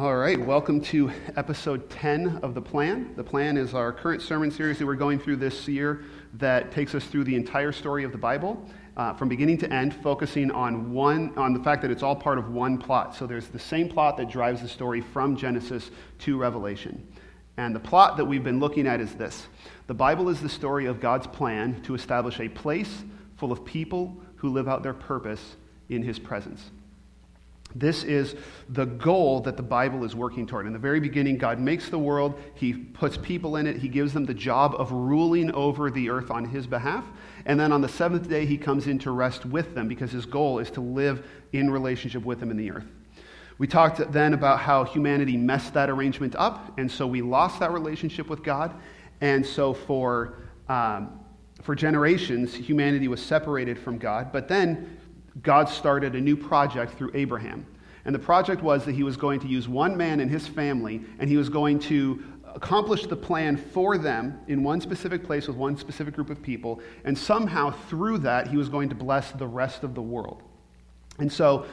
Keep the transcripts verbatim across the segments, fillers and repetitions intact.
All right, welcome to episode ten of The Plan. The Plan is our current sermon series that we're going through this year that takes us through the entire story of the Bible, uh, from beginning to end, focusing on one on the fact that it's all part of one plot. So there's the same plot that drives the story from Genesis to Revelation. And the plot that we've been looking at is this. The Bible is the story of God's plan to establish a place full of people who live out their purpose in his presence. This is the goal that the Bible is working toward. In the very beginning, God makes the world. He puts people in it. He gives them the job of ruling over the earth on his behalf. And then on the seventh day, he comes in to rest with them because his goal is to live in relationship with them in the earth. We talked then about how humanity messed that arrangement up, and so we lost that relationship with God. And so for um, for generations, humanity was separated from God. But then God started a new project through Abraham. And the project was that he was going to use one man in his family, and he was going to accomplish the plan for them in one specific place with one specific group of people. And somehow through that, he was going to bless the rest of the world. And so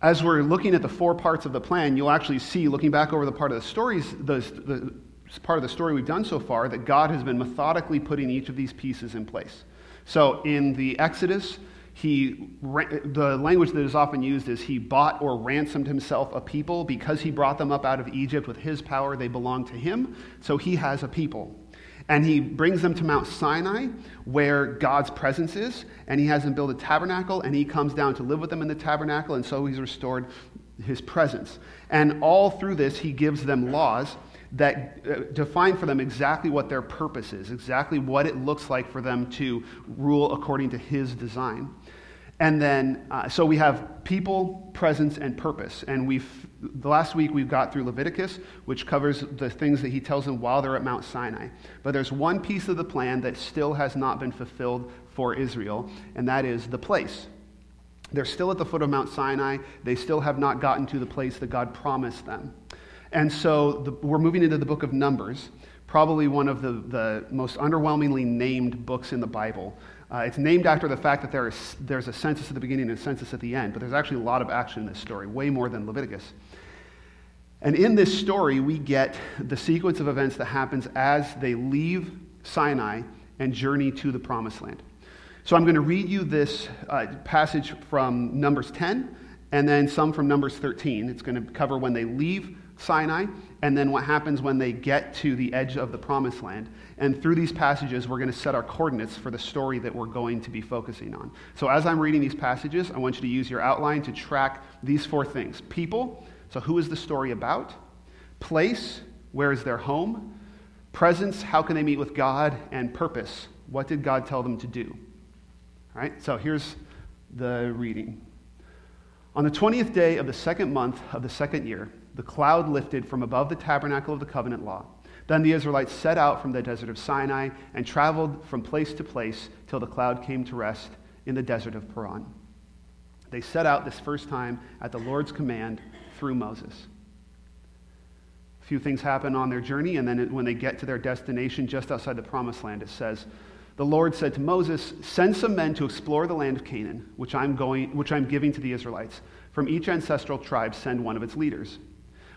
as we're looking at the four parts of the plan, you'll actually see, looking back over the part of the stories, the, the part of the story we've done so far, that God has been methodically putting each of these pieces in place. So in the Exodus, He, the language that is often used is he bought or ransomed himself a people. Because he brought them up out of Egypt with his power, they belong to him. So he has a people. And he brings them to Mount Sinai, where God's presence is. And he has them build a tabernacle, and he comes down to live with them in the tabernacle. And so he's restored his presence. And all through this, he gives them laws that define for them exactly what their purpose is, exactly what it looks like for them to rule according to his design. And then, uh, so we have people, presence, and purpose. And we've, the last week we've got through Leviticus, which covers the things that he tells them while they're at Mount Sinai. But there's one piece of the plan that still has not been fulfilled for Israel, and that is the place. They're still at the foot of Mount Sinai. They still have not gotten to the place that God promised them. And so the, we're moving into the book of Numbers, probably one of the, the most underwhelmingly named books in the Bible. Uh, it's named after the fact that there is, there's a census at the beginning and a census at the end, but there's actually a lot of action in this story, way more than Leviticus. And in this story, we get the sequence of events that happens as they leave Sinai and journey to the Promised Land. So I'm going to read you this uh, passage from Numbers ten, and then some from Numbers thirteen. It's going to cover when they leave Sinai, and then what happens when they get to the edge of the Promised Land. And through these passages, we're going to set our coordinates for the story that we're going to be focusing on. So as I'm reading these passages, I want you to use your outline to track these four things. People, so who is the story about? Place, where is their home? Presence, how can they meet with God? And purpose, what did God tell them to do? All right, so here's the reading. On the twentieth day of the second month of the second year, the cloud lifted from above the tabernacle of the covenant law. Then the Israelites set out from the desert of Sinai and traveled from place to place till the cloud came to rest in the desert of Paran. They set out this first time at the Lord's command through Moses. A few things happen on their journey, and then when they get to their destination just outside the Promised Land, it says, "The Lord said to Moses, send some men to explore the land of Canaan, which I'm going, which I'm giving to the Israelites. From each ancestral tribe send one of its leaders."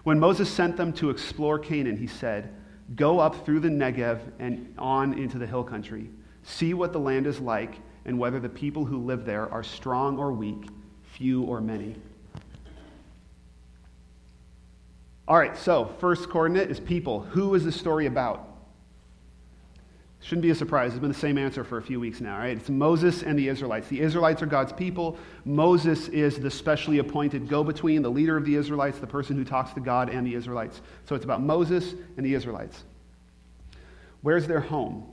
When Moses sent them to explore Canaan, he said, "Go up through the Negev and on into the hill country. See what the land is like and whether the people who live there are strong or weak, few or many." All right, so first coordinate is people. Who is the story about? Shouldn't be a surprise. It's been the same answer for a few weeks now, right? It's Moses and the Israelites. The Israelites are God's people. Moses is the specially appointed go-between, the leader of the Israelites, the person who talks to God and the Israelites. So it's about Moses and the Israelites. Where's their home?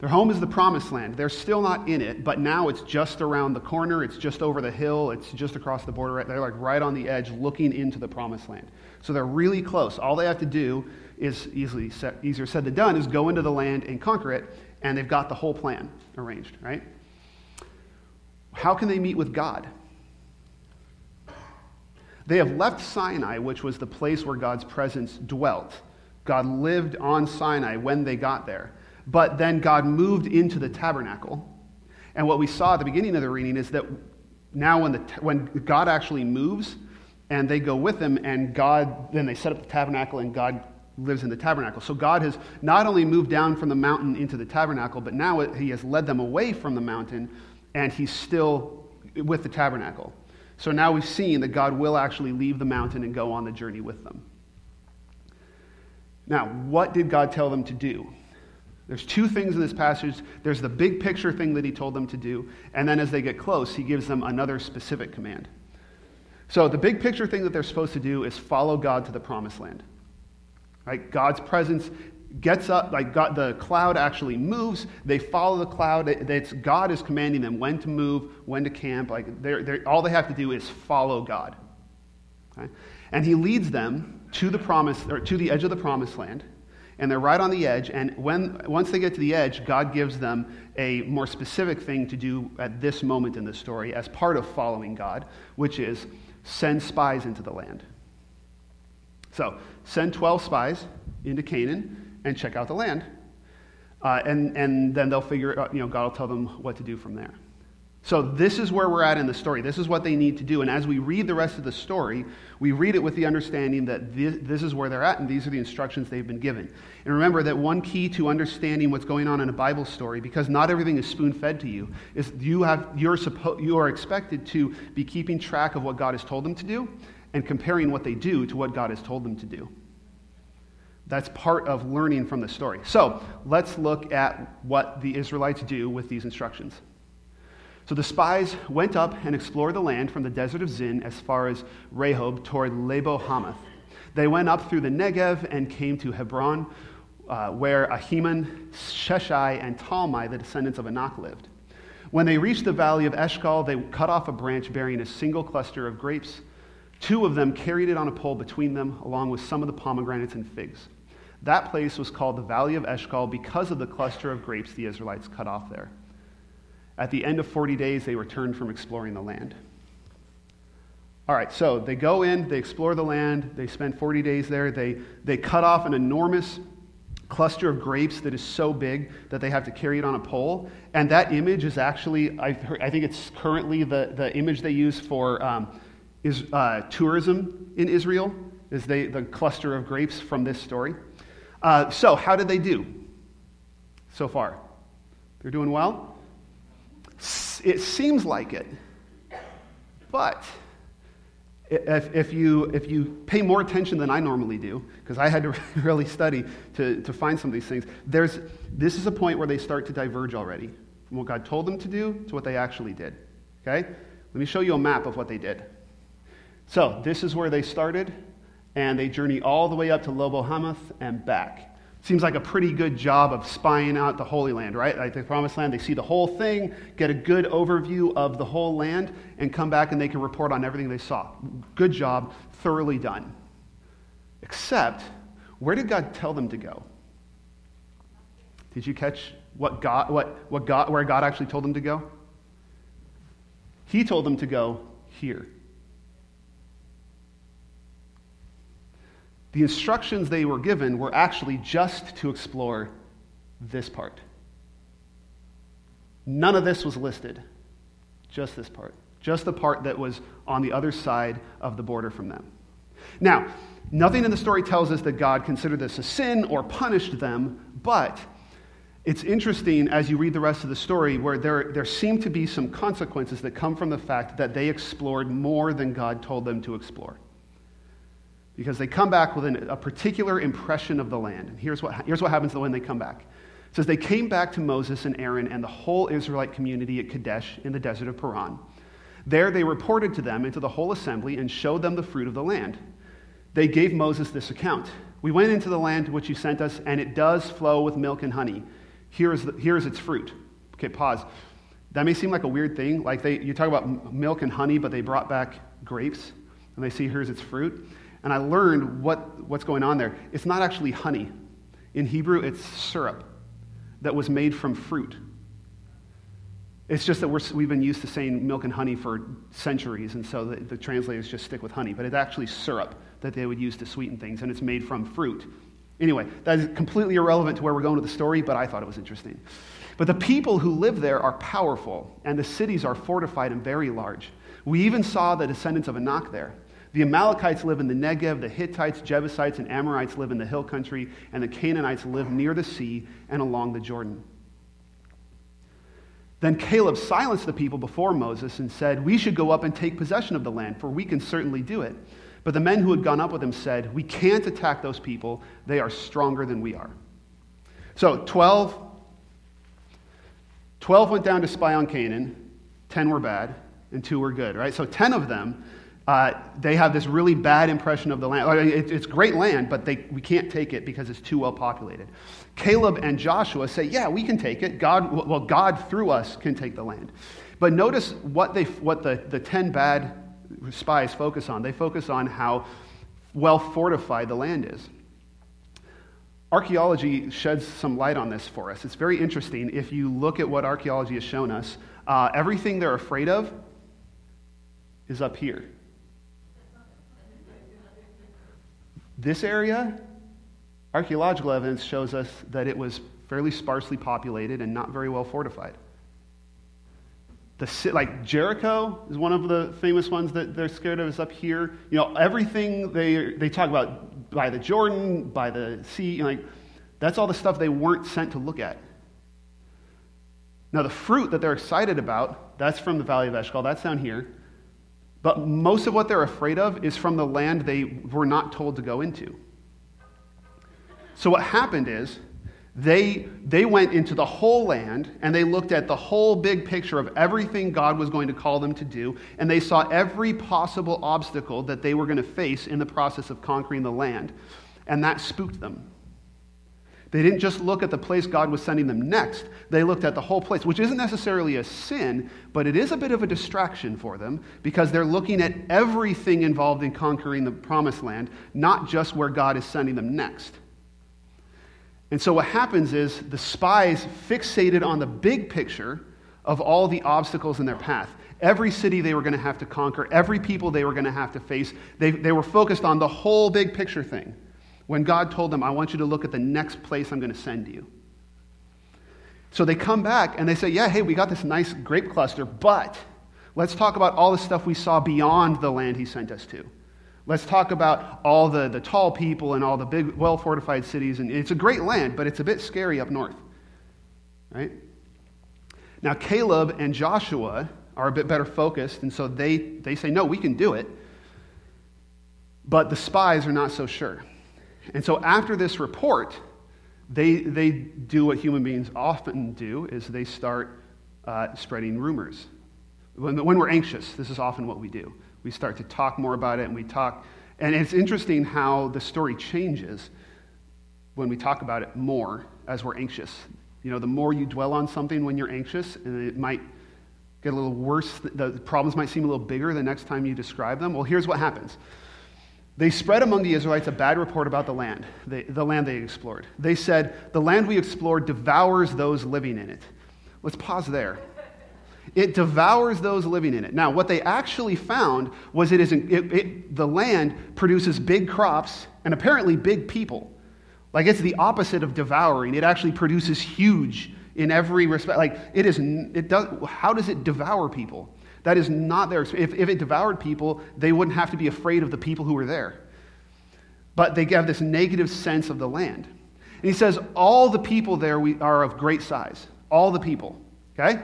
Their home is the Promised Land. They're still not in it, but now it's just around the corner. It's just over the hill. It's just across the border. They're like right on the edge looking into the Promised Land. So they're really close. All they have to do is easily set, easier said than done, is go into the land and conquer it, and they've got the whole plan arranged, right? How can they meet with God? They have left Sinai, which was the place where God's presence dwelt. God lived on Sinai when they got there. But then God moved into the tabernacle. And what we saw at the beginning of the reading is that now when the when God actually moves, and they go with them, and God, then they set up the tabernacle, and God lives in the tabernacle. So God has not only moved down from the mountain into the tabernacle, but now it, he has led them away from the mountain, and he's still with the tabernacle. So now we've seen that God will actually leave the mountain and go on the journey with them. Now, what did God tell them to do? There's two things in this passage. There's the big picture thing that he told them to do, and then as they get close, he gives them another specific command. So the big picture thing that they're supposed to do is follow God to the promised land. Right? God's presence gets up, like God, the cloud actually moves. They follow the cloud. It's God is commanding them when to move, when to camp. Like they're, they're, all they have to do is follow God. Okay? And he leads them to the promise, or to the edge of the promised land. And they're right on the edge, and when once they get to the edge, God gives them a more specific thing to do at this moment in the story as part of following God, which is send spies into the land. So, send twelve spies into Canaan and check out the land. Uh, and, and then they'll figure out, you know, God will tell them what to do from there. So this is where we're at in the story. This is what they need to do. And as we read the rest of the story, we read it with the understanding that this, this is where they're at, and these are the instructions they've been given. And remember that one key to understanding what's going on in a Bible story, because not everything is spoon-fed to you, is you have you're suppo- you are expected to be keeping track of what God has told them to do and comparing what they do to what God has told them to do. That's part of learning from the story. So let's look at what the Israelites do with these instructions. So the spies went up and explored the land from the desert of Zin as far as Rehob toward Labo Hamath. They went up through the Negev and came to Hebron, uh, where Ahiman, Sheshai, and Talmai, the descendants of Anak, lived. When they reached the valley of Eshkol, they cut off a branch bearing a single cluster of grapes. Two of them carried it on a pole between them, along with some of the pomegranates and figs. That place was called the Valley of Eshkol because of the cluster of grapes the Israelites cut off there. At the end of forty days, they returned from exploring the land. All right, so they go in, they explore the land, they spend forty days there, they, they cut off an enormous cluster of grapes that is so big that they have to carry it on a pole, and that image is actually, I've heard, I think it's currently the, the image they use for um, is, uh, tourism in Israel, is they, the cluster of grapes from this story. Uh, so how did they do so far? They're doing well? It seems like it, but if, if you if you pay more attention than I normally do, because I had to really study to, to find some of these things, there's this is a point where they start to diverge already from what God told them to do to what they actually did. Okay, let me show you a map of what they did. So this is where they started, and they journey all the way up to Labo Hamath and back. Seems like a pretty good job of spying out the Holy Land, right? Like the Promised Land, they see the whole thing, get a good overview of the whole land, and come back and they can report on everything they saw. Good job, thoroughly done. Except, where did God tell them to go? Did you catch what God, what, what God, where God actually told them to go? He told them to go here. The instructions they were given were actually just to explore this part. None of this was listed. Just this part. Just the part that was on the other side of the border from them. Now, nothing in the story tells us that God considered this a sin or punished them, but it's interesting as you read the rest of the story where there, there seem to be some consequences that come from the fact that they explored more than God told them to explore. Because they come back with an, a particular impression of the land. And here's what, here's what happens when they come back. It says, they came back to Moses and Aaron and the whole Israelite community at Kadesh in the desert of Paran. There they reported to them and to the whole assembly and showed them the fruit of the land. They gave Moses this account. We went into the land which you sent us, and it does flow with milk and honey. Here is, the, here is its fruit. Okay, pause. That may seem like a weird thing. Like they, you talk about milk and honey, but they brought back grapes, and they see here's its fruit. And I learned what, what's going on there. It's not actually honey. In Hebrew, it's syrup that was made from fruit. It's just that we're, we've been used to saying milk and honey for centuries, and so the, the translators just stick with honey. But it's actually syrup that they would use to sweeten things, and it's made from fruit. Anyway, that is completely irrelevant to where we're going with the story, but I thought it was interesting. But the people who live there are powerful, and the cities are fortified and very large. We even saw the descendants of Anak there. The Amalekites live in the Negev, the Hittites, Jebusites, and Amorites live in the hill country, and the Canaanites live near the sea and along the Jordan. Then Caleb silenced the people before Moses and said, "We should go up and take possession of the land, for we can certainly do it." But the men who had gone up with him said, "We can't attack those people. They are stronger than we are." So twelve, twelve went down to spy on Canaan, ten were bad, and two were good, right? So ten of them, uh, they have this really bad impression of the land. I mean, it, it's great land, but they, we can't take it because it's too well populated. Caleb and Joshua say, yeah, we can take it. God, well, God through us can take the land. But notice what they, what the, the ten bad spies focus on. They focus on how well fortified the land is. Archaeology sheds some light on this for us. It's very interesting. If you look at what archaeology has shown us, uh, everything they're afraid of is up here. This area, archaeological evidence shows us that it was fairly sparsely populated and not very well fortified. The, like Jericho is one of the famous ones that they're scared of is up here. You know, everything they they talk about by the Jordan, by the sea, you know, like that's all the stuff they weren't sent to look at. Now the fruit that they're excited about, that's from the Valley of Eshkol, that's down here. But most of what they're afraid of is from the land they were not told to go into. So what happened is, They they went into the whole land, and they looked at the whole big picture of everything God was going to call them to do, and they saw every possible obstacle that they were going to face in the process of conquering the land, and that spooked them. They didn't just look at the place God was sending them next, they looked at the whole place, which isn't necessarily a sin, but it is a bit of a distraction for them, because they're looking at everything involved in conquering the promised land, not just where God is sending them next. And so what happens is the spies fixated on the big picture of all the obstacles in their path. Every city they were going to have to conquer, every people they were going to have to face, they, they were focused on the whole big picture thing. When God told them, I want you to look at the next place I'm going to send you. So they come back and they say, yeah, hey, we got this nice grape cluster, but let's talk about all the stuff we saw beyond the land he sent us to. Let's talk about all the, the tall people and all the big, well-fortified cities. And it's a great land, but it's a bit scary up north, right? Now, Caleb and Joshua are a bit better focused, and so they, they say, no, we can do it. But the spies are not so sure. And so after this report, they, they do what human beings often do, is they start uh, spreading rumors. When, when we're anxious, this is often what we do. We start to talk more about it, and we talk. And it's interesting how the story changes when we talk about it more as we're anxious. You know, the more you dwell on something when you're anxious, and it might get a little worse. The problems might seem a little bigger the next time you describe them. Well, here's what happens. They spread among the Israelites a bad report about the land, the, the land they explored. They said, the land we explored devours those living in it. Let's pause there. It devours those living in it. Now, what they actually found was it isn't. It, it, the land produces big crops and apparently big people. Like it's the opposite of devouring. It actually produces huge in every respect. Like it is. It does. How does it devour people? That is not their experience. If, if it devoured people, they wouldn't have to be afraid of the people who were there. But they have this negative sense of the land. And he says, all the people there we are of great size. All the people. Okay.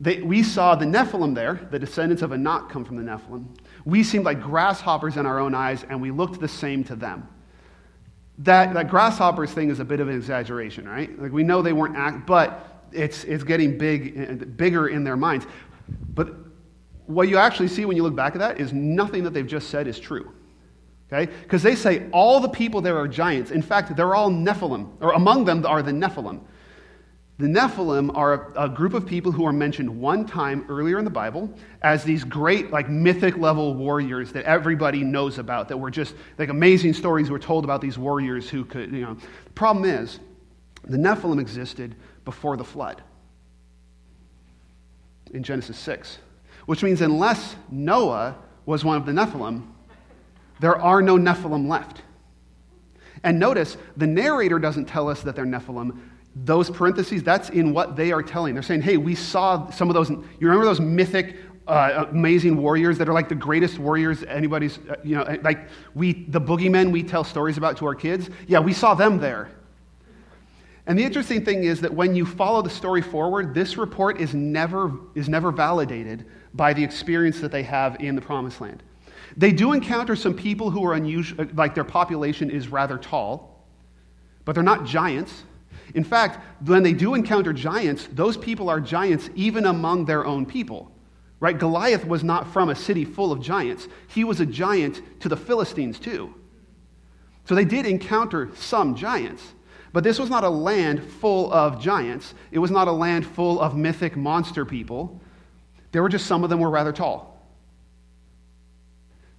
They, we saw the Nephilim there, the descendants of Anak come from the Nephilim. We seemed like grasshoppers in our own eyes, and we looked the same to them. That that grasshoppers thing is a bit of an exaggeration, right? Like we know they weren't act, but it's it's getting big, bigger in their minds. But what you actually see when you look back at that is nothing that they've just said is true, okay? Because they say all the people there are giants. In fact, they're all Nephilim, or among them are the Nephilim. The Nephilim are a group of people who are mentioned one time earlier in the Bible as these great, like, mythic-level warriors that everybody knows about, that were just, like, amazing stories were told about these warriors who could, you know. The problem is, the Nephilim existed before the flood in Genesis six, which means unless Noah was one of the Nephilim, there are no Nephilim left. And notice, the narrator doesn't tell us that they're Nephilim. Those parentheses, that's in what they are telling. They're saying, hey, we saw some of those, you remember those mythic uh, amazing warriors that are like the greatest warriors anybody's, uh, you know, like we, the boogeymen we tell stories about to our kids. Yeah, we saw them there. And the interesting thing is that when you follow the story forward, this report is never is never validated by the experience that they have in the Promised Land. They do encounter some people who are unusual, like their population is rather tall, but they're not giants. In fact, when they do encounter giants, those people are giants even among their own people, right? Goliath was not from a city full of giants. He was a giant to the Philistines too. So they did encounter some giants. But this was not a land full of giants. It was not a land full of mythic monster people. There were just some of them were rather tall.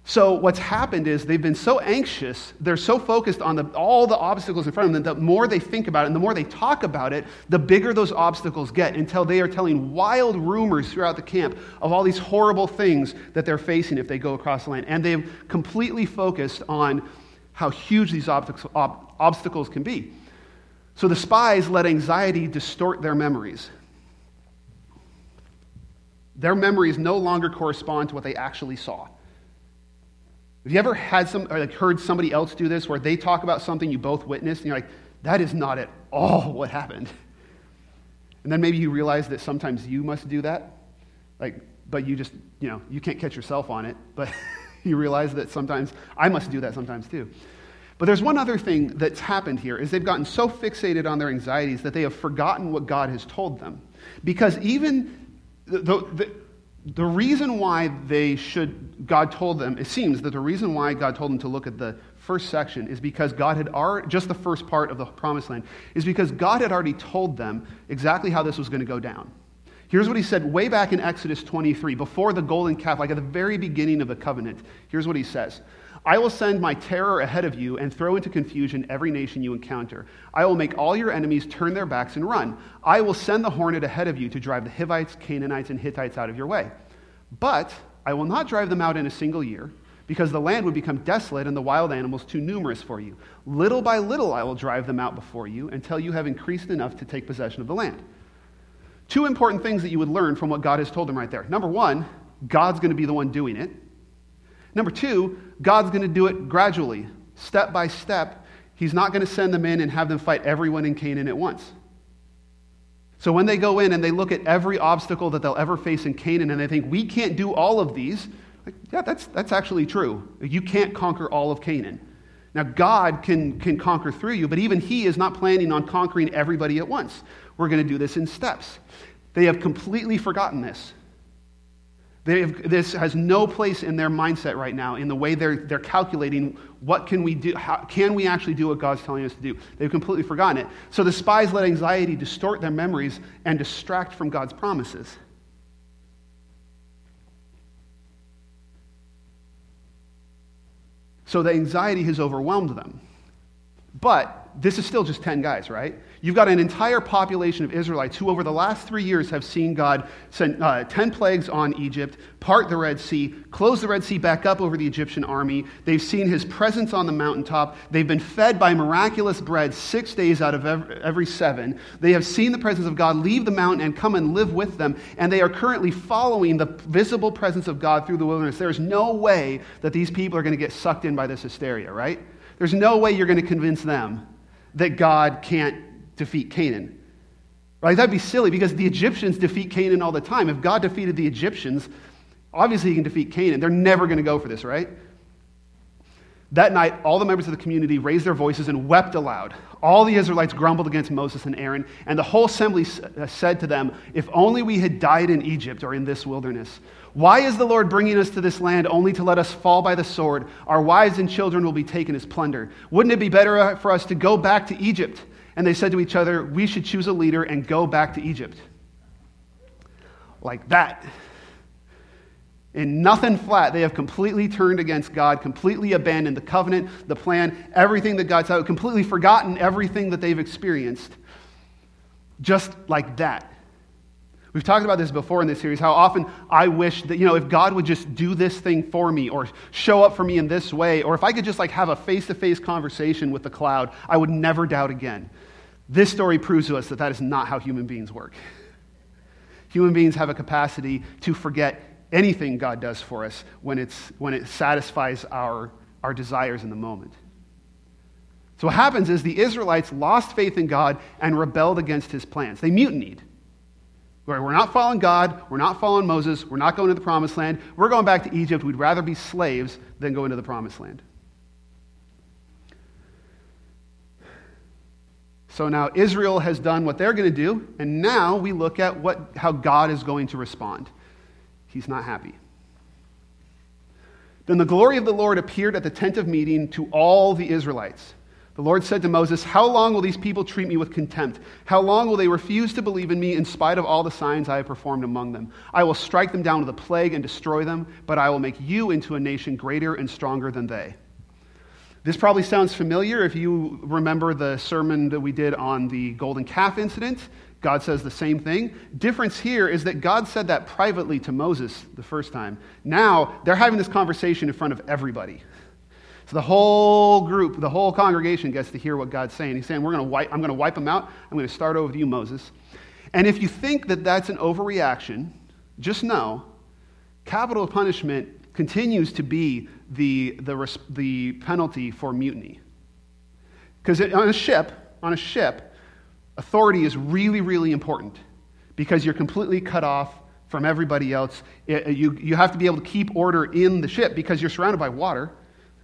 So what's happened is they've been so anxious, they're so focused on the, all the obstacles in front of them, that the more they think about it and the more they talk about it, the bigger those obstacles get until they are telling wild rumors throughout the camp of all these horrible things that they're facing if they go across the land. And they've completely focused on how huge these obstacles can be. So the spies let anxiety distort their memories. Their memories no longer correspond to what they actually saw. Have you ever had some, or like heard somebody else do this, where they talk about something you both witnessed, and you're like, that is not at all what happened? And then maybe you realize that sometimes you must do that, like, but you just, you know, you can't catch yourself on it, but you realize that sometimes, I must do that sometimes too. But there's one other thing that's happened here, is they've gotten so fixated on their anxieties that they have forgotten what God has told them. Because even the, the, the reason why they should, God told them, it seems that the reason why God told them to look at the first section is because God had already, just the first part of the Promised Land, is because God had already told them exactly how this was going to go down. Here's what he said way back in Exodus twenty-three, before the golden calf, like at the very beginning of the covenant. Here's what he says. I will send my terror ahead of you and throw into confusion every nation you encounter. I will make all your enemies turn their backs and run. I will send the hornet ahead of you to drive the Hivites, Canaanites, and Hittites out of your way. But I will not drive them out in a single year, because the land would become desolate and the wild animals too numerous for you. Little by little I will drive them out before you until you have increased enough to take possession of the land. Two important things that you would learn from what God has told them right there. Number one, God's going to be the one doing it. Number two, God's going to do it gradually, step by step. He's not going to send them in and have them fight everyone in Canaan at once. So when they go in and they look at every obstacle that they'll ever face in Canaan and they think, we can't do all of these, like, yeah, that's that's actually true. You can't conquer all of Canaan. Now, God can, can conquer through you, but even he is not planning on conquering everybody at once. We're going to do this in steps. They have completely forgotten this. They have, this has no place in their mindset right now, in the way they're they're calculating what can we do, how can we actually do what God's telling us to do. They've completely forgotten it. So the spies let anxiety distort their memories and distract from God's promises. So the anxiety has overwhelmed them. But this is still just ten guys, right? You've got an entire population of Israelites who over the last three years have seen God send uh, ten plagues on Egypt, part the Red Sea, close the Red Sea back up over the Egyptian army. They've seen his presence on the mountaintop. They've been fed by miraculous bread six days out of every seven. They have seen the presence of God leave the mountain and come and live with them, and they are currently following the visible presence of God through the wilderness. There's no way that these people are going to get sucked in by this hysteria, right? There's no way you're going to convince them that God can't defeat Canaan. Right? That'd be silly, because the Egyptians defeat Canaan all the time. If God defeated the Egyptians, obviously he can defeat Canaan. They're never going to go for this, right? That night, all the members of the community raised their voices and wept aloud. All the Israelites grumbled against Moses and Aaron, and the whole assembly said to them, if only we had died in Egypt or in this wilderness. Why is the Lord bringing us to this land only to let us fall by the sword? Our wives and children will be taken as plunder. Wouldn't it be better for us to go back to Egypt? And they said to each other, we should choose a leader and go back to Egypt. Like that. In nothing flat, they have completely turned against God, completely abandoned the covenant, the plan, everything that God's out, completely forgotten everything that they've experienced. Just like that. We've talked about this before in this series, how often I wish that, you know, if God would just do this thing for me or show up for me in this way, or if I could just like have a face-to-face conversation with the cloud, I would never doubt again. This story proves to us that that is not how human beings work. Human beings have a capacity to forget anything God does for us when it's when it satisfies our, our desires in the moment. So what happens is the Israelites lost faith in God and rebelled against his plans. They mutinied. We're not following God. We're not following Moses. We're not going to the promised land. We're going back to Egypt. We'd rather be slaves than go into the promised land. So now Israel has done what they're going to do, and now we look at what how God is going to respond. He's not happy. Then the glory of the Lord appeared at the tent of meeting to all the Israelites. The Lord said to Moses, "How long will these people treat me with contempt? How long will they refuse to believe in me in spite of all the signs I have performed among them? I will strike them down with a plague and destroy them, but I will make you into a nation greater and stronger than they." This probably sounds familiar if you remember the sermon that we did on the golden calf incident. God says the same thing. Difference here is that God said that privately to Moses the first time. Now, they're having this conversation in front of everybody. So the whole group, the whole congregation gets to hear what God's saying. He's saying, "We're going to wipe, I'm going to wipe them out. I'm going to start over with you, Moses." And if you think that that's an overreaction, just know, capital punishment continues to be the, the, the penalty for mutiny. Because on a ship, on a ship, authority is really, really important because you're completely cut off from everybody else. It, you, you have to be able to keep order in the ship because you're surrounded by water.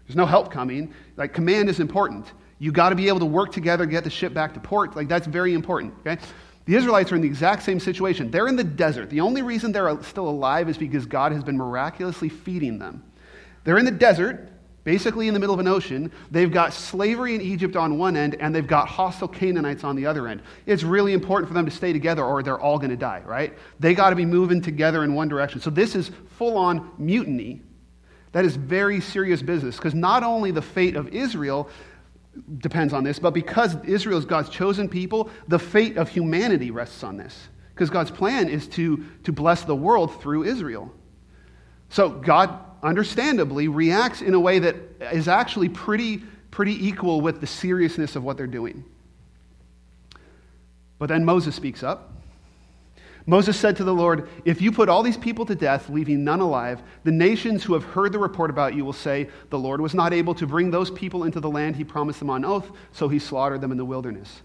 There's no help coming. Like, command is important. You got to be able to work together, get the ship back to port. Like, that's very important, okay? The Israelites are in the exact same situation. They're in the desert. The only reason they're still alive is because God has been miraculously feeding them. They're in the desert, basically in the middle of an ocean. They've got slavery in Egypt on one end, and they've got hostile Canaanites on the other end. It's really important for them to stay together or they're all going to die, right? They got to be moving together in one direction. So this is full-on mutiny. That is very serious business because not only the fate of Israel depends on this, but because Israel is God's chosen people, the fate of humanity rests on this because God's plan is to, to bless the world through Israel. So God understandably reacts in a way that is actually pretty, pretty equal with the seriousness of what they're doing. But then Moses speaks up. Moses said to the Lord, "If you put all these people to death, leaving none alive, the nations who have heard the report about you will say, 'The Lord was not able to bring those people into the land he promised them on oath, so he slaughtered them in the wilderness.'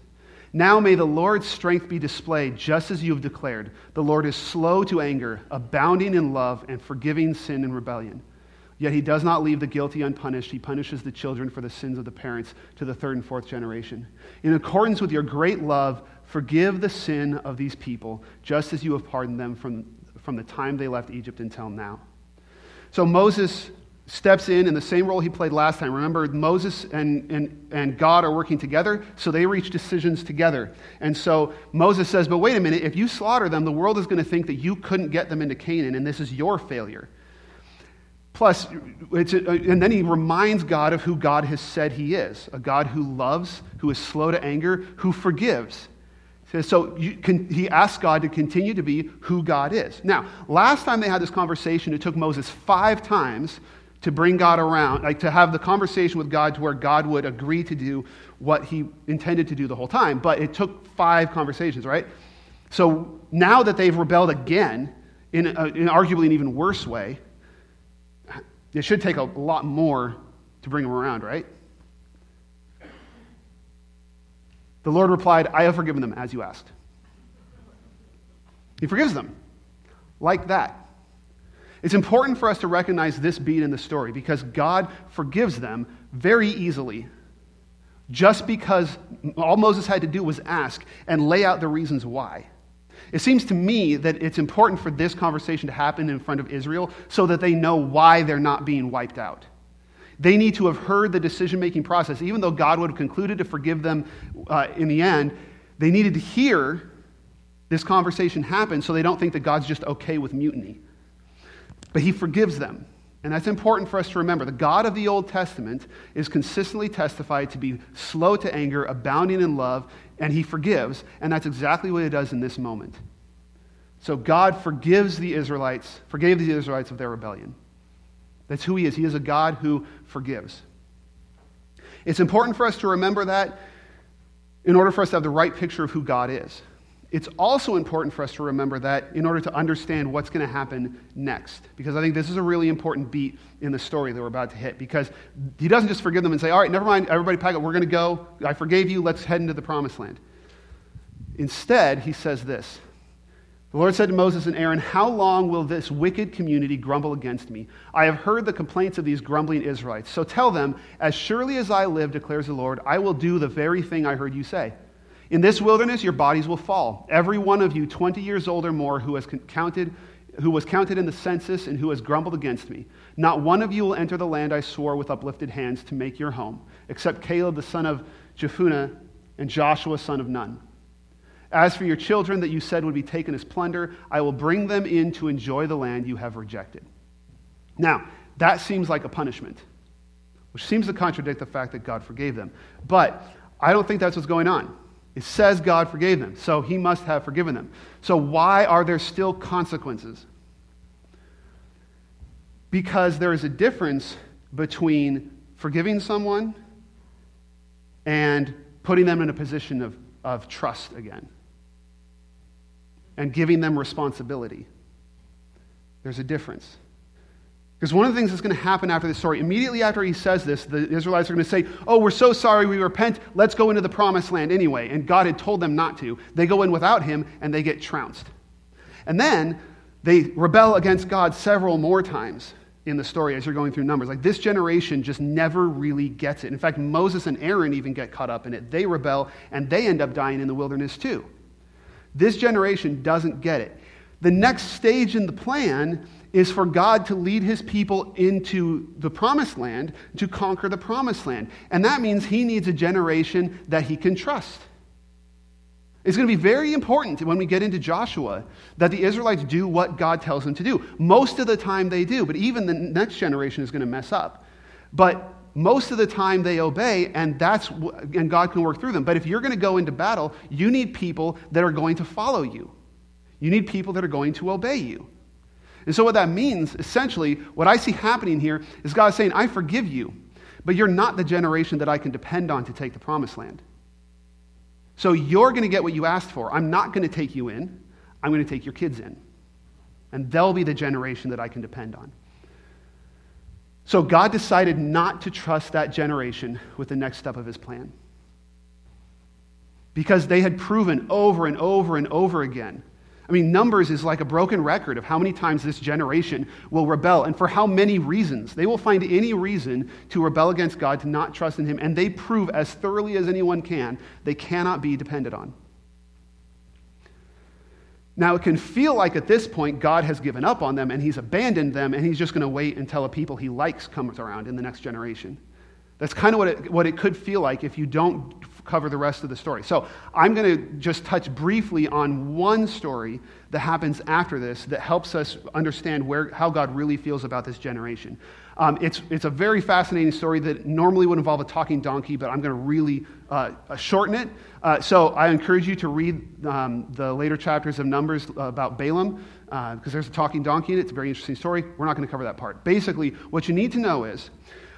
Now may the Lord's strength be displayed, just as you have declared. The Lord is slow to anger, abounding in love, and forgiving sin and rebellion. Yet he does not leave the guilty unpunished. He punishes the children for the sins of the parents to the third and fourth generation. In accordance with your great love, forgive the sin of these people, just as you have pardoned them from, from the time they left Egypt until now." So Moses steps in in the same role he played last time. Remember, Moses and, and, and God are working together, so they reach decisions together. And so Moses says, "But wait a minute, if you slaughter them, the world is going to think that you couldn't get them into Canaan, and this is your failure." Plus, it's a, and then he reminds God of who God has said he is, a God who loves, who is slow to anger, who forgives. So you can, he asks God to continue to be who God is. Now, last time they had this conversation, it took Moses five times to bring God around, like to have the conversation with God to where God would agree to do what he intended to do the whole time. But it took five conversations, right? So now that they've rebelled again, in, a, in arguably an even worse way, it should take a lot more to bring them around, right? The Lord replied, "I have forgiven them as you asked." He forgives them like that. It's important for us to recognize this beat in the story because God forgives them very easily just because all Moses had to do was ask and lay out the reasons why. It seems to me that it's important for this conversation to happen in front of Israel so that they know why they're not being wiped out. They need to have heard the decision-making process. Even though God would have concluded to forgive them uh, in the end, they needed to hear this conversation happen so they don't think that God's just okay with mutiny. But he forgives them. And that's important for us to remember. The God of the Old Testament is consistently testified to be slow to anger, abounding in love, and he forgives. And that's exactly what he does in this moment. So God forgives the Israelites, forgave the Israelites of their rebellion. That's who he is. He is a God who forgives. It's important for us to remember that in order for us to have the right picture of who God is. It's also important for us to remember that in order to understand what's going to happen next, because I think this is a really important beat in the story that we're about to hit, because he doesn't just forgive them and say, all right, never mind, everybody pack up, we're going to go, I forgave you, let's head into the promised land. Instead, he says this, the Lord said to Moses and Aaron, how long will this wicked community grumble against me? I have heard the complaints of these grumbling Israelites. So tell them, as surely as I live, declares the Lord, I will do the very thing I heard you say. In this wilderness, your bodies will fall. Every one of you, twenty years old or more, who has counted, who was counted in the census and who has grumbled against me. Not one of you will enter the land I swore with uplifted hands to make your home, except Caleb, the son of Jephunneh, and Joshua, son of Nun. As for your children that you said would be taken as plunder, I will bring them in to enjoy the land you have rejected. Now, that seems like a punishment, which seems to contradict the fact that God forgave them. But I don't think that's what's going on. It says God forgave them, so he must have forgiven them. So why are there still consequences? Because there is a difference between forgiving someone and putting them in a position of, of trust again, and giving them responsibility. There's a difference. Because one of the things that's going to happen after this story, immediately after he says this, the Israelites are going to say, oh, we're so sorry, we repent, let's go into the promised land anyway. And God had told them not to. They go in without him, and they get trounced. And then they rebel against God several more times in the story as you're going through Numbers. Like, this generation just never really gets it. In fact, Moses and Aaron even get caught up in it. They rebel, and they end up dying in the wilderness too. This generation doesn't get it. The next stage in the plan is for God to lead his people into the promised land, to conquer the promised land. And that means he needs a generation that he can trust. It's going to be very important when we get into Joshua that the Israelites do what God tells them to do. Most of the time they do, but even the next generation is going to mess up. But most of the time they obey, and that's and God can work through them. But if you're going to go into battle, you need people that are going to follow you. You need people that are going to obey you. And so what that means, essentially, what I see happening here is God saying, I forgive you, but you're not the generation that I can depend on to take the promised land. So you're going to get what you asked for. I'm not going to take you in. I'm going to take your kids in. And they'll be the generation that I can depend on. So God decided not to trust that generation with the next step of his plan, because they had proven over and over and over again. I mean, Numbers is like a broken record of how many times this generation will rebel, and for how many reasons. They will find any reason to rebel against God, to not trust in him, and they prove as thoroughly as anyone can they cannot be depended on. Now, it can feel like at this point God has given up on them, and he's abandoned them, and he's just going to wait until a people he likes comes around in the next generation. That's kind of what it, what it could feel like if you don't cover the rest of the story. So I'm going to just touch briefly on one story that happens after this that helps us understand where how God really feels about this generation. Um, it's it's a very fascinating story that normally would involve a talking donkey, but I'm going to really uh, shorten it. Uh, so I encourage you to read um, the later chapters of Numbers about Balaam, uh, because there's a talking donkey in it. It's a very interesting story. We're not going to cover that part. Basically, what you need to know is,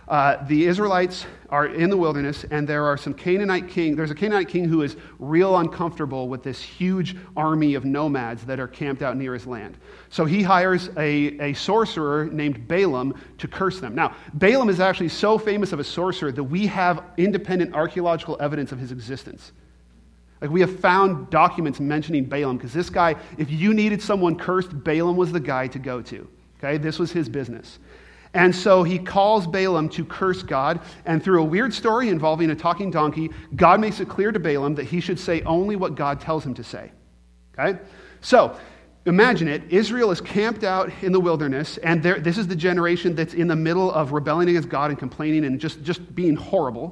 Uh, the Israelites are in the wilderness, and there are some Canaanite king. There's a Canaanite king who is real uncomfortable with this huge army of nomads that are camped out near his land. So he hires a, a sorcerer named Balaam to curse them. Now, Balaam is actually so famous of a sorcerer that we have independent archaeological evidence of his existence. Like, we have found documents mentioning Balaam, because this guy, if you needed someone cursed, Balaam was the guy to go to. Okay, this was his business. And so he calls Balaam to curse God, and through a weird story involving a talking donkey, God makes it clear to Balaam that he should say only what God tells him to say. Okay? So, imagine it. Israel is camped out in the wilderness, and there, this is the generation that's in the middle of rebelling against God and complaining and just, just being horrible.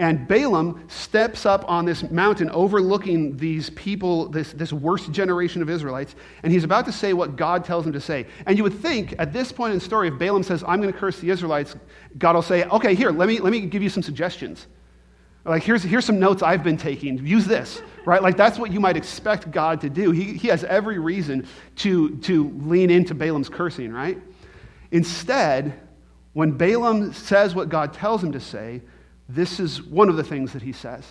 And Balaam steps up on this mountain overlooking these people, this, this worst generation of Israelites, and he's about to say what God tells him to say. And you would think at this point in the story, if Balaam says, I'm going to curse the Israelites, God will say, okay, here, let me let me give you some suggestions. Like, here's here's some notes I've been taking. Use this, right? Like, that's what you might expect God to do. He he has every reason to, to lean into Balaam's cursing, right? Instead, when Balaam says what God tells him to say, this is one of the things that he says.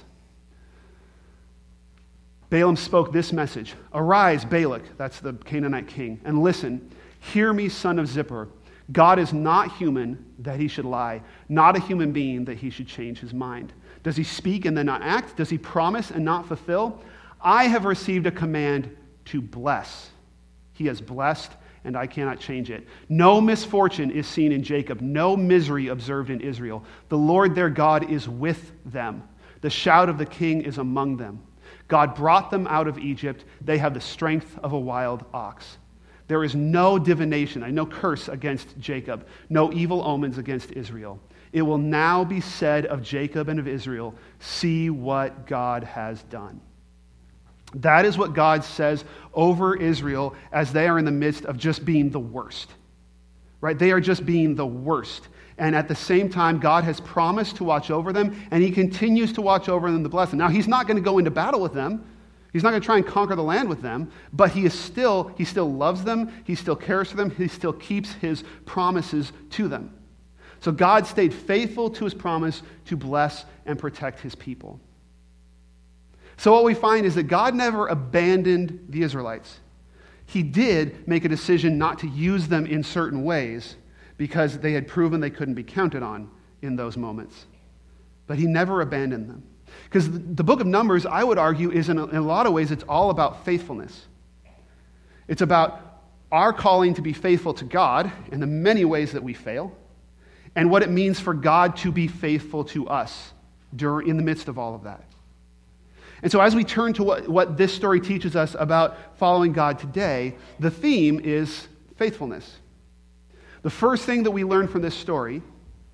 Balaam spoke this message, "Arise, Balak," that's the Canaanite king, "and listen. Hear me, son of Zippor. God is not human that he should lie, not a human being that he should change his mind. Does he speak and then not act? Does he promise and not fulfill? I have received a command to bless. He has blessed, and I cannot change it. No misfortune is seen in Jacob, no misery observed in Israel. The Lord their God is with them. The shout of the king is among them. God brought them out of Egypt. They have the strength of a wild ox. There is no divination, no curse against Jacob, no evil omens against Israel. It will now be said of Jacob and of Israel, see what God has done." That is what God says over Israel as they are in the midst of just being the worst. Right? They are just being the worst. And at the same time, God has promised to watch over them, and he continues to watch over them to bless them. Now, he's not going to go into battle with them. He's not going to try and conquer the land with them, but he is still, he still loves them, he still cares for them, he still keeps his promises to them. So God stayed faithful to his promise to bless and protect his people. So what we find is that God never abandoned the Israelites. He did make a decision not to use them in certain ways because they had proven they couldn't be counted on in those moments. But he never abandoned them. Because the book of Numbers, I would argue, is in a, in a lot of ways, it's all about faithfulness. It's about our calling to be faithful to God in the many ways that we fail, and what it means for God to be faithful to us during, in the midst of all of that. And so as we turn to what, what this story teaches us about following God today, the theme is faithfulness. The first thing that we learn from this story,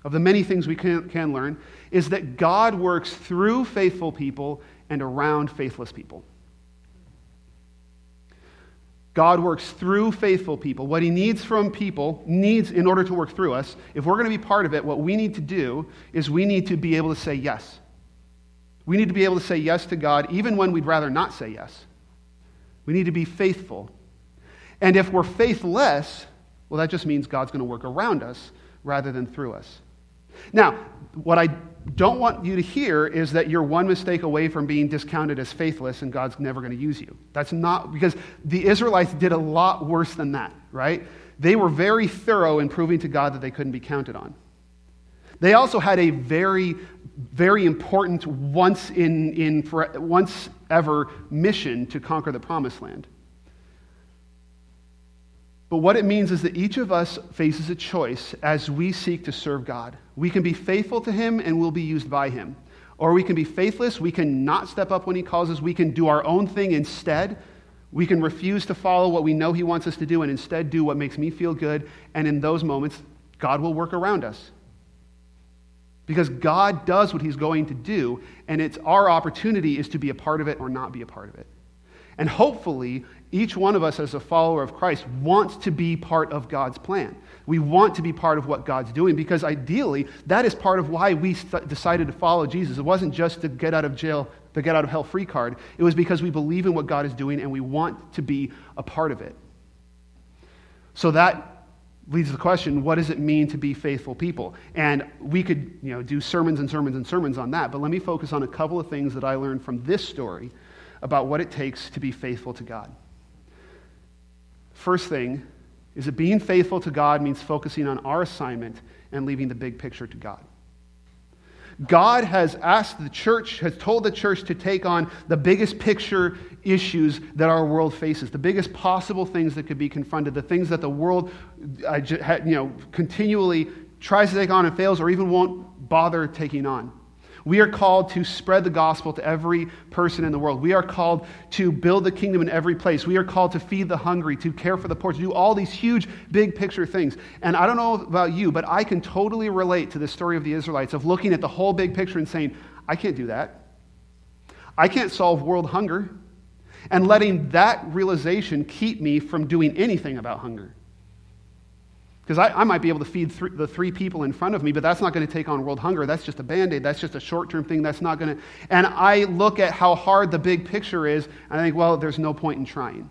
of the many things we can, can learn, is that God works through faithful people and around faithless people. God works through faithful people. What he needs from people, needs in order to work through us, if we're going to be part of it, what we need to do is we need to be able to say yes. We need to be able to say yes to God even when we'd rather not say yes. We need to be faithful. And if we're faithless, well, that just means God's going to work around us rather than through us. Now, what I don't want you to hear is that you're one mistake away from being discounted as faithless and God's never going to use you. That's not, because the Israelites did a lot worse than that, right? They were very thorough in proving to God that they couldn't be counted on. They also had a very, very important once in, in for, once ever mission to conquer the promised land. But what it means is that each of us faces a choice as we seek to serve God. We can be faithful to him and we'll be used by him. Or we can be faithless, we can not step up when he calls us, we can do our own thing instead. We can refuse to follow what we know he wants us to do and instead do what makes me feel good. And in those moments, God will work around us. Because God does what he's going to do, and it's our opportunity is to be a part of it or not be a part of it. And hopefully, each one of us as a follower of Christ wants to be part of God's plan. We want to be part of what God's doing because ideally, that is part of why we th- decided to follow Jesus. It wasn't just to get out of jail, the get out of hell free card. It was because we believe in what God is doing and we want to be a part of it. So that leads to the question, what does it mean to be faithful people? And we could, you know, do sermons and sermons and sermons on that, but let me focus on a couple of things that I learned from this story about what it takes to be faithful to God. First thing is that being faithful to God means focusing on our assignment and leaving the big picture to God. God has asked the church, has told the church to take on the biggest picture issues that our world faces, the biggest possible things that could be confronted, the things that the world you know, continually tries to take on and fails or even won't bother taking on. We are called to spread the gospel to every person in the world. We are called to build the kingdom in every place. We are called to feed the hungry, to care for the poor, to do all these huge, big picture things. And I don't know about you, but I can totally relate to the story of the Israelites of looking at the whole big picture and saying, I can't do that. I can't solve world hunger. And letting that realization keep me from doing anything about hunger. Because I, I might be able to feed th- the three people in front of me, but that's not going to take on world hunger. That's just a Band-Aid. That's just a short-term thing. That's not going to... And I look at how hard the big picture is, and I think, well, there's no point in trying.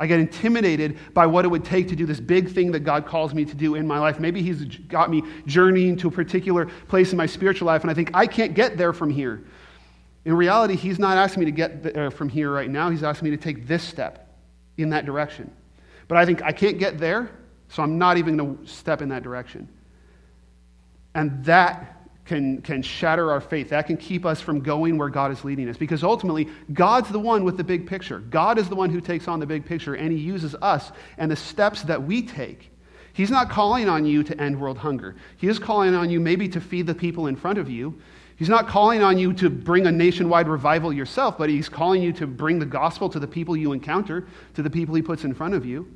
I get intimidated by what it would take to do this big thing that God calls me to do in my life. Maybe he's got me journeying to a particular place in my spiritual life, and I think, I can't get there from here. In reality, he's not asking me to get from here right now. He's asking me to take this step in that direction. But I think I can't get there, so I'm not even going to step in that direction. And that can can shatter our faith. That can keep us from going where God is leading us. Because ultimately, God's the one with the big picture. God is the one who takes on the big picture, and he uses us and the steps that we take. He's not calling on you to end world hunger. He is calling on you maybe to feed the people in front of you. He's not calling on you to bring a nationwide revival yourself, but he's calling you to bring the gospel to the people you encounter, to the people he puts in front of you.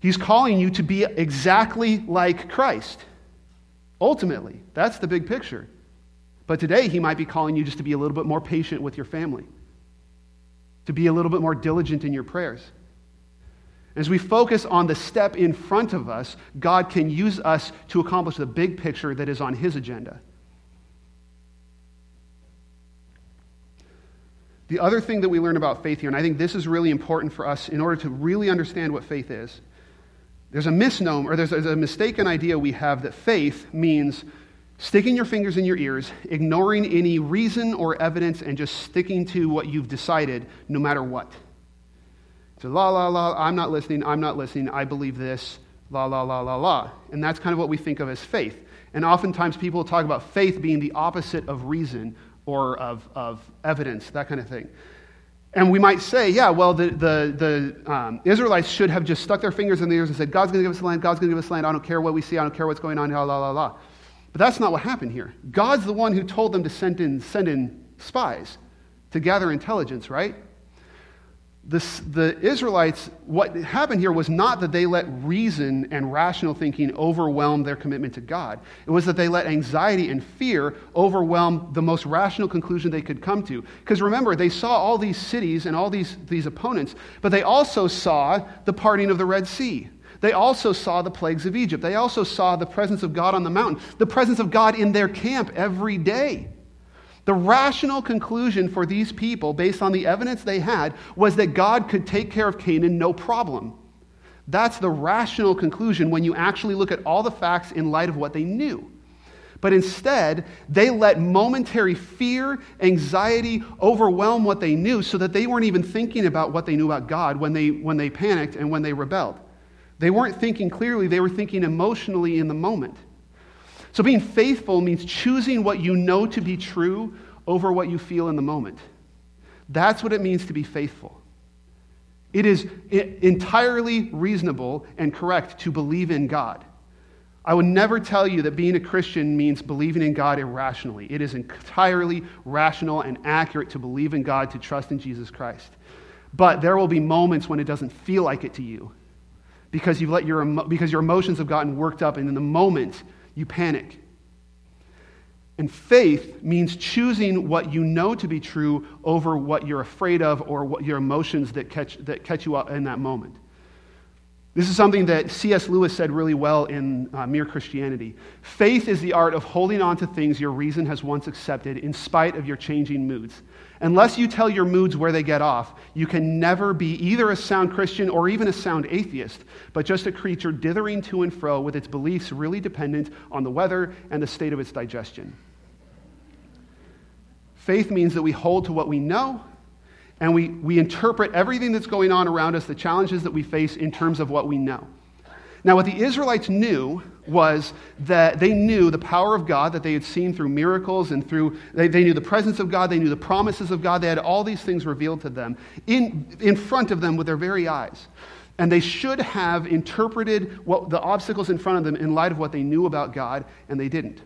He's calling you to be exactly like Christ. Ultimately, that's the big picture. But today, he might be calling you just to be a little bit more patient with your family, to be a little bit more diligent in your prayers. As we focus on the step in front of us, God can use us to accomplish the big picture that is on his agenda. The other thing that we learn about faith here, and I think this is really important for us in order to really understand what faith is, there's a misnomer, or there's a mistaken idea we have that faith means sticking your fingers in your ears, ignoring any reason or evidence, and just sticking to what you've decided no matter what. So la, la, la, I'm not listening, I'm not listening, I believe this, la, la, la, la, la. And that's kind of what we think of as faith. And oftentimes people talk about faith being the opposite of reason or of, of evidence, that kind of thing. And we might say, yeah, well, the, the, the um, Israelites should have just stuck their fingers in the ears and said, God's going to give us land, God's going to give us land, I don't care what we see, I don't care what's going on, la, la, la, la. But that's not what happened here. God's the one who told them to send in, send in spies to gather intelligence, right? This, the Israelites, what happened here was not that they let reason and rational thinking overwhelm their commitment to God. It was that they let anxiety and fear overwhelm the most rational conclusion they could come to. Because remember, they saw all these cities and all these, these opponents, but they also saw the parting of the Red Sea. They also saw the plagues of Egypt. They also saw the presence of God on the mountain, the presence of God in their camp every day. The rational conclusion for these people, based on the evidence they had, was that God could take care of Canaan, no problem. That's the rational conclusion when you actually look at all the facts in light of what they knew. But instead, they let momentary fear, anxiety overwhelm what they knew so that they weren't even thinking about what they knew about God when they, when they panicked and when they rebelled. They weren't thinking clearly, they were thinking emotionally in the moment. So being faithful means choosing what you know to be true over what you feel in the moment. That's what it means to be faithful. It is entirely reasonable and correct to believe in God. I would never tell you that being a Christian means believing in God irrationally. It is entirely rational and accurate to believe in God, to trust in Jesus Christ. But there will be moments when it doesn't feel like it to you because you've let your because your emotions have gotten worked up, and in the moment you panic. And faith means choosing what you know to be true over what you're afraid of or what your emotions that catch that catch you up in that moment. This is something that C S Lewis said really well in uh, Mere Christianity. Faith is the art of holding on to things your reason has once accepted in spite of your changing moods. Unless you tell your moods where they get off, you can never be either a sound Christian or even a sound atheist, but just a creature dithering to and fro with its beliefs really dependent on the weather and the state of its digestion. Faith means that we hold to what we know, and we, we interpret everything that's going on around us, the challenges that we face, in terms of what we know. Now, what the Israelites knew was that they knew the power of God that they had seen through miracles and through, they, they knew the presence of God, they knew the promises of God, they had all these things revealed to them in, in front of them with their very eyes. And they should have interpreted what the obstacles in front of them in light of what they knew about God, and they didn't.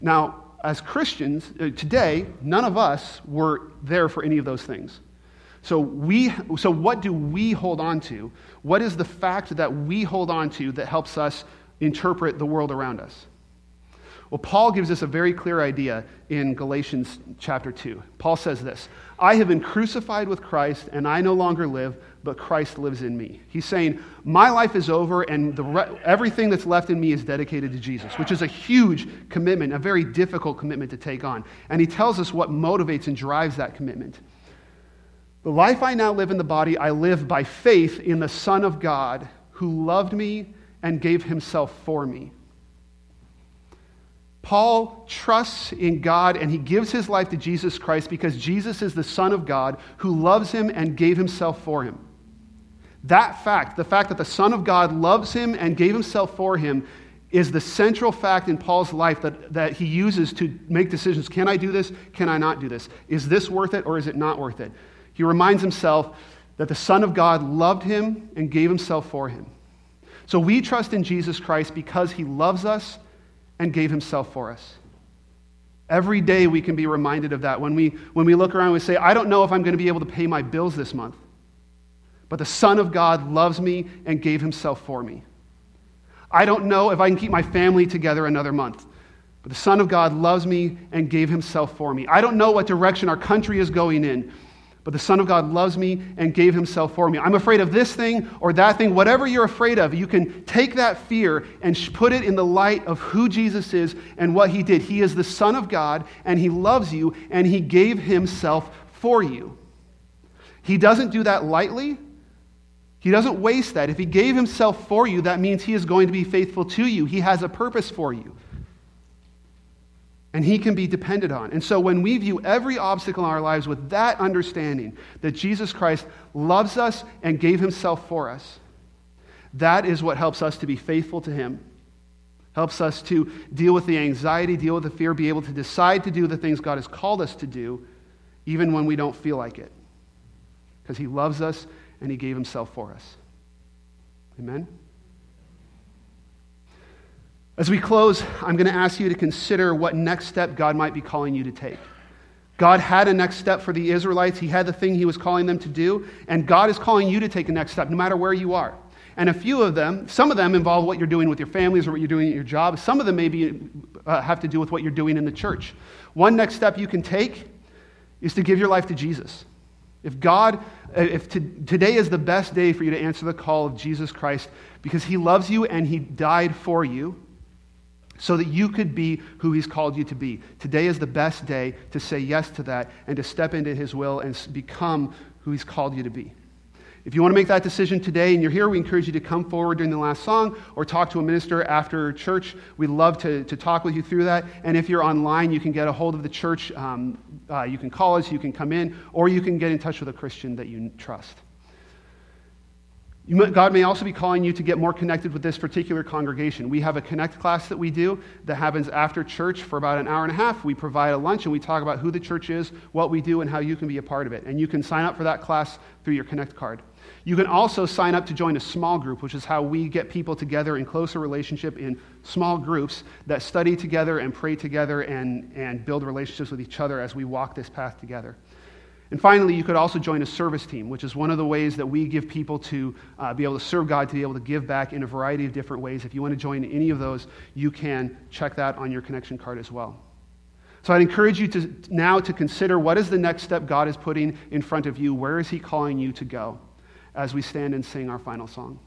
Now, as Christians, today, none of us were there for any of those things. So we, so what do we hold on to? What is the fact that we hold on to that helps us interpret the world around us? Well, Paul gives us a very clear idea in Galatians chapter two. Paul says this, I have been crucified with Christ, and I no longer live, but Christ lives in me. He's saying, my life is over, and the re- everything that's left in me is dedicated to Jesus, which is a huge commitment, a very difficult commitment to take on. And he tells us what motivates and drives that commitment. The life I now live in the body, I live by faith in the Son of God, who loved me and gave himself for me. Paul trusts in God and he gives his life to Jesus Christ because Jesus is the Son of God who loves him and gave himself for him. That fact, the fact that the Son of God loves him and gave himself for him, is the central fact in Paul's life that, that he uses to make decisions. Can I do this? Can I not do this? Is this worth it or is it not worth it? He reminds himself that the Son of God loved him and gave himself for him. So we trust in Jesus Christ because he loves us and gave himself for us. Every day we can be reminded of that. When we, when we look around, we say, I don't know if I'm going to be able to pay my bills this month. But the Son of God loves me and gave himself for me. I don't know if I can keep my family together another month, but the Son of God loves me and gave himself for me. I don't know what direction our country is going in, but the Son of God loves me and gave himself for me. I'm afraid of this thing or that thing. Whatever you're afraid of, you can take that fear and put it in the light of who Jesus is and what he did. He is the Son of God, and he loves you, and he gave himself for you. He doesn't do that lightly. He doesn't waste that. If he gave himself for you, that means he is going to be faithful to you. He has a purpose for you. And he can be depended on. And so when we view every obstacle in our lives with that understanding, that Jesus Christ loves us and gave himself for us, that is what helps us to be faithful to him. Helps us to deal with the anxiety, deal with the fear, be able to decide to do the things God has called us to do, even when we don't feel like it. Because he loves us and he gave himself for us. Amen? As we close, I'm going to ask you to consider what next step God might be calling you to take. God had a next step for the Israelites. He had the thing he was calling them to do, and God is calling you to take a next step, no matter where you are. And a few of them, some of them involve what you're doing with your families or what you're doing at your job. Some of them maybe uh, have to do with what you're doing in the church. One next step you can take is to give your life to Jesus. If God, if to, today is the best day for you to answer the call of Jesus Christ because he loves you and he died for you so that you could be who he's called you to be. Today is the best day to say yes to that and to step into his will and become who he's called you to be. If you want to make that decision today and you're here, we encourage you to come forward during the last song or talk to a minister after church. We'd love to, to talk with you through that. And if you're online, you can get a hold of the church. Um, uh, you can call us, you can come in, or you can get in touch with a Christian that you trust. You, God may also be calling you to get more connected with this particular congregation. We have a Connect class that we do that happens after church for about an hour and a half. We provide a lunch and we talk about who the church is, what we do, and how you can be a part of it. And you can sign up for that class through your Connect card. You can also sign up to join a small group, which is how we get people together in closer relationship in small groups that study together and pray together and, and build relationships with each other as we walk this path together. And finally, you could also join a service team, which is one of the ways that we give people to uh, be able to serve God, to be able to give back in a variety of different ways. If you want to join any of those, you can check that on your connection card as well. So I'd encourage you to now to consider what is the next step God is putting in front of you. Where is he calling you to go? As we stand and sing our final song.